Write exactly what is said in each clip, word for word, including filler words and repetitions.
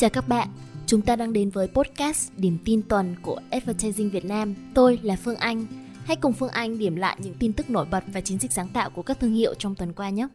Chào các bạn, chúng ta đang đến với podcast Điểm tin tuần của Advertising Vietnam. Tôi là Phương Anh. Hãy cùng Phương Anh điểm lại những tin tức nổi bật và chiến dịch sáng tạo của các thương hiệu trong tuần qua nhé.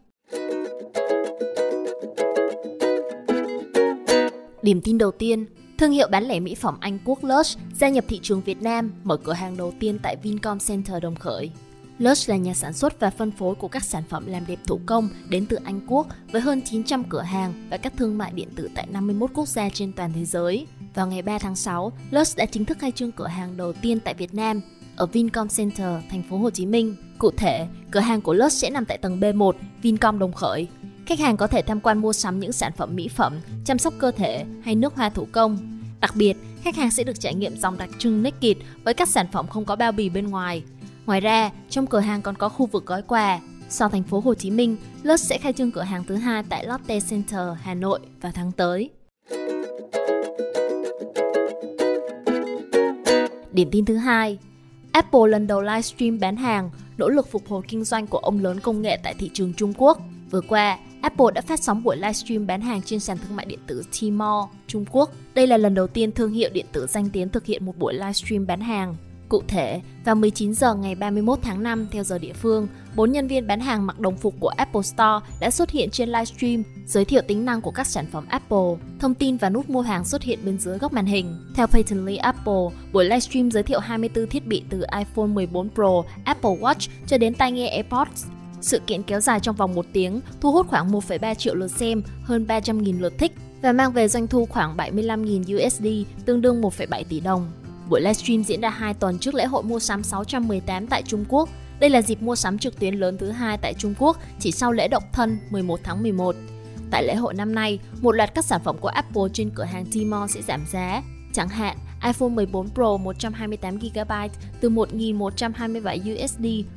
Điểm tin đầu tiên, thương hiệu bán lẻ mỹ phẩm Anh Quốc Lush gia nhập thị trường Việt Nam, mở cửa hàng đầu tiên tại Vincom Center Đồng Khởi. Lush là nhà sản xuất và phân phối của các sản phẩm làm đẹp thủ công đến từ Anh Quốc với hơn chín trăm cửa hàng và các thương mại điện tử tại năm mươi mốt quốc gia trên toàn thế giới. Vào ngày ba tháng sáu, Lush đã chính thức khai trương cửa hàng đầu tiên tại Việt Nam ở Vincom Center, thành phố Hồ Chí Minh. Cụ thể, cửa hàng của Lush sẽ nằm tại tầng B một, Vincom Đồng Khởi. Khách hàng có thể tham quan mua sắm những sản phẩm mỹ phẩm, chăm sóc cơ thể hay nước hoa thủ công. Đặc biệt, khách hàng sẽ được trải nghiệm dòng đặc trưng Naked với các sản phẩm không có bao bì bên ngoài. Ngoài ra, trong cửa hàng còn có khu vực gói quà. Sau thành phố Hồ Chí Minh, Lush sẽ khai trương cửa hàng thứ hai tại Lotte Center Hà Nội vào tháng tới. Điểm tin thứ hai, Apple lần đầu livestream bán hàng, nỗ lực phục hồi kinh doanh của ông lớn công nghệ tại thị trường Trung Quốc. Vừa qua, Apple đã phát sóng buổi livestream bán hàng trên sàn thương mại điện tử Tmall, Trung Quốc. Đây là lần đầu tiên thương hiệu điện tử danh tiếng thực hiện một buổi livestream bán hàng. Cụ thể, vào mười chín giờ ngày ba mươi mốt tháng năm theo giờ địa phương, bốn nhân viên bán hàng mặc đồng phục của Apple Store đã xuất hiện trên livestream, giới thiệu tính năng của các sản phẩm Apple. Thông tin và nút mua hàng xuất hiện bên dưới góc màn hình. Theo Patently Apple, buổi livestream giới thiệu hai mươi tư thiết bị từ iPhone mười bốn Pro, Apple Watch cho đến tai nghe AirPods. Sự kiện kéo dài trong vòng một tiếng, thu hút khoảng một phẩy ba triệu lượt xem, hơn ba trăm nghìn lượt thích và mang về doanh thu khoảng bảy mươi lăm nghìn đô la, tương đương một phẩy bảy tỷ đồng. Buổi livestream diễn ra hai tuần trước lễ hội mua sắm sáu trăm mười tám tại Trung Quốc. Đây là dịp mua sắm trực tuyến lớn thứ hai tại Trung Quốc chỉ sau lễ độc thân mười một tháng mười một. Tại lễ hội năm nay, một loạt các sản phẩm của Apple trên cửa hàng Tmall sẽ giảm giá. Chẳng hạn, iPhone mười bốn Pro một trăm hai mươi tám gi ga bai từ một nghìn một trăm hai mươi bảy đô la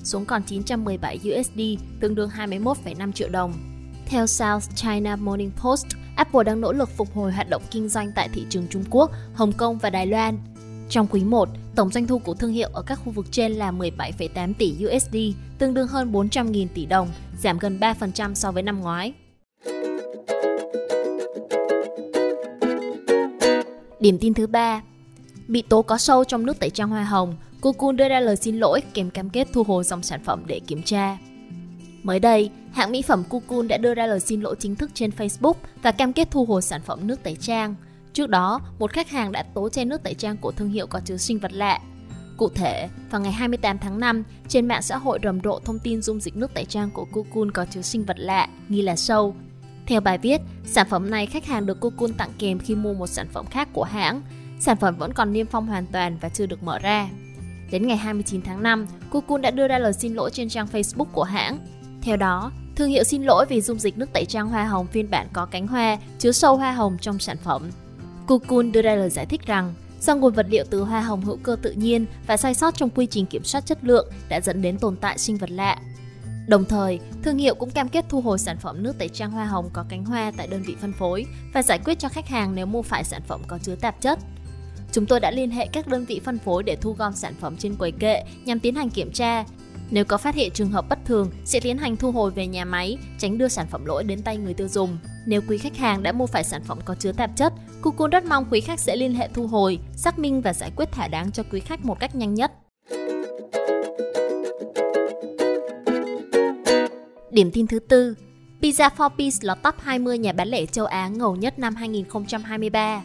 xuống còn chín trăm mười bảy đô la, tương đương hai mươi mốt phẩy năm triệu đồng. Theo South China Morning Post, Apple đang nỗ lực phục hồi hoạt động kinh doanh tại thị trường Trung Quốc, Hồng Kông và Đài Loan. Trong quý một, tổng doanh thu của thương hiệu ở các khu vực trên là mười bảy phẩy tám tỷ đô la, tương đương hơn bốn trăm nghìn tỷ đồng, giảm gần ba phần trăm so với năm ngoái. Điểm tin thứ ba, bị tố có sâu trong nước tẩy trang hoa hồng, Cocoon đưa ra lời xin lỗi kèm cam kết thu hồi dòng sản phẩm để kiểm tra. Mới đây, hãng mỹ phẩm Cocoon đã đưa ra lời xin lỗi chính thức trên Facebook và cam kết thu hồi sản phẩm nước tẩy trang. Trước đó, một khách hàng đã tố chai nước tẩy trang của thương hiệu có chứa sinh vật lạ. Cụ thể, vào ngày hai mươi tám tháng năm, trên mạng xã hội rầm rộ thông tin dung dịch nước tẩy trang của Cocoon có chứa sinh vật lạ, nghi là sâu. Theo bài viết, sản phẩm này khách hàng được Cocoon tặng kèm khi mua một sản phẩm khác của hãng. Sản phẩm vẫn còn niêm phong hoàn toàn và chưa được mở ra. Đến ngày hai mươi chín tháng năm, Cocoon đã đưa ra lời xin lỗi trên trang Facebook của hãng. Theo đó, thương hiệu xin lỗi vì dung dịch nước tẩy trang hoa hồng phiên bản có cánh hoa chứa sâu hoa hồng trong sản phẩm. Cocoon đưa ra lời giải thích rằng do nguồn vật liệu từ hoa hồng hữu cơ tự nhiên và sai sót trong quy trình kiểm soát chất lượng đã dẫn đến tồn tại sinh vật lạ. Đồng thời, thương hiệu cũng cam kết thu hồi sản phẩm nước tẩy trang hoa hồng có cánh hoa tại đơn vị phân phối và giải quyết cho khách hàng nếu mua phải sản phẩm có chứa tạp chất. Chúng tôi đã liên hệ các đơn vị phân phối để thu gom sản phẩm trên quầy kệ nhằm tiến hành kiểm tra. Nếu có phát hiện trường hợp bất thường, sẽ tiến hành thu hồi về nhà máy, tránh đưa sản phẩm lỗi đến tay người tiêu dùng. Nếu quý khách hàng đã mua phải sản phẩm có chứa tạp chất, Cocoon rất mong quý khách sẽ liên hệ thu hồi, xác minh và giải quyết thỏa đáng cho quý khách một cách nhanh nhất. Điểm tin thứ tư, Pizza four P's lọt top hai mươi nhà bán lẻ châu Á ngầu nhất năm hai không hai ba.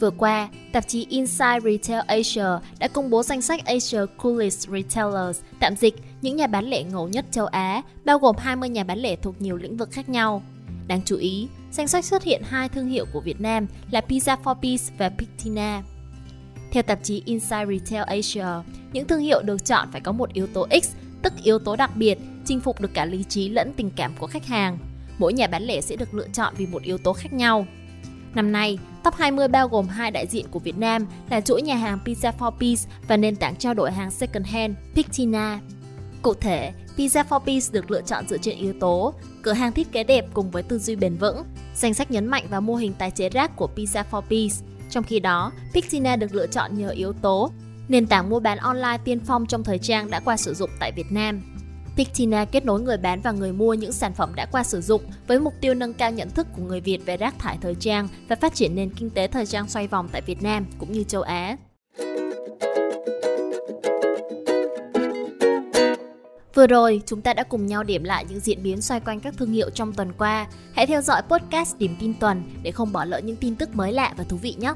Vừa qua, tạp chí Inside Retail Asia đã công bố danh sách Asia Coolest Retailers, tạm dịch những nhà bán lẻ ngầu nhất châu Á, bao gồm hai mươi nhà bán lẻ thuộc nhiều lĩnh vực khác nhau. Đáng chú ý, danh sách xuất hiện hai thương hiệu của Việt Nam là Pizza four P's và Pictina. Theo tạp chí Inside Retail Asia, những thương hiệu được chọn phải có một yếu tố X, tức yếu tố đặc biệt, chinh phục được cả lý trí lẫn tình cảm của khách hàng. Mỗi nhà bán lẻ sẽ được lựa chọn vì một yếu tố khác nhau. Năm nay, top hai mươi bao gồm hai đại diện của Việt Nam là chuỗi nhà hàng Pizza four P's và nền tảng trao đổi hàng second hand Pictina. Cụ thể, Pizza four P's được lựa chọn dựa trên yếu tố cửa hàng thiết kế đẹp cùng với tư duy bền vững. Danh sách nhấn mạnh vào mô hình tái chế rác của Pizza four P's. Trong khi đó, Pictina được lựa chọn nhờ yếu tố nền tảng mua bán online tiên phong trong thời trang đã qua sử dụng tại Việt Nam. Pictina kết nối người bán và người mua những sản phẩm đã qua sử dụng với mục tiêu nâng cao nhận thức của người Việt về rác thải thời trang và phát triển nền kinh tế thời trang xoay vòng tại Việt Nam cũng như châu Á. Vừa rồi, chúng ta đã cùng nhau điểm lại những diễn biến xoay quanh các thương hiệu trong tuần qua. Hãy theo dõi podcast Điểm tin tuần để không bỏ lỡ những tin tức mới lạ và thú vị nhé!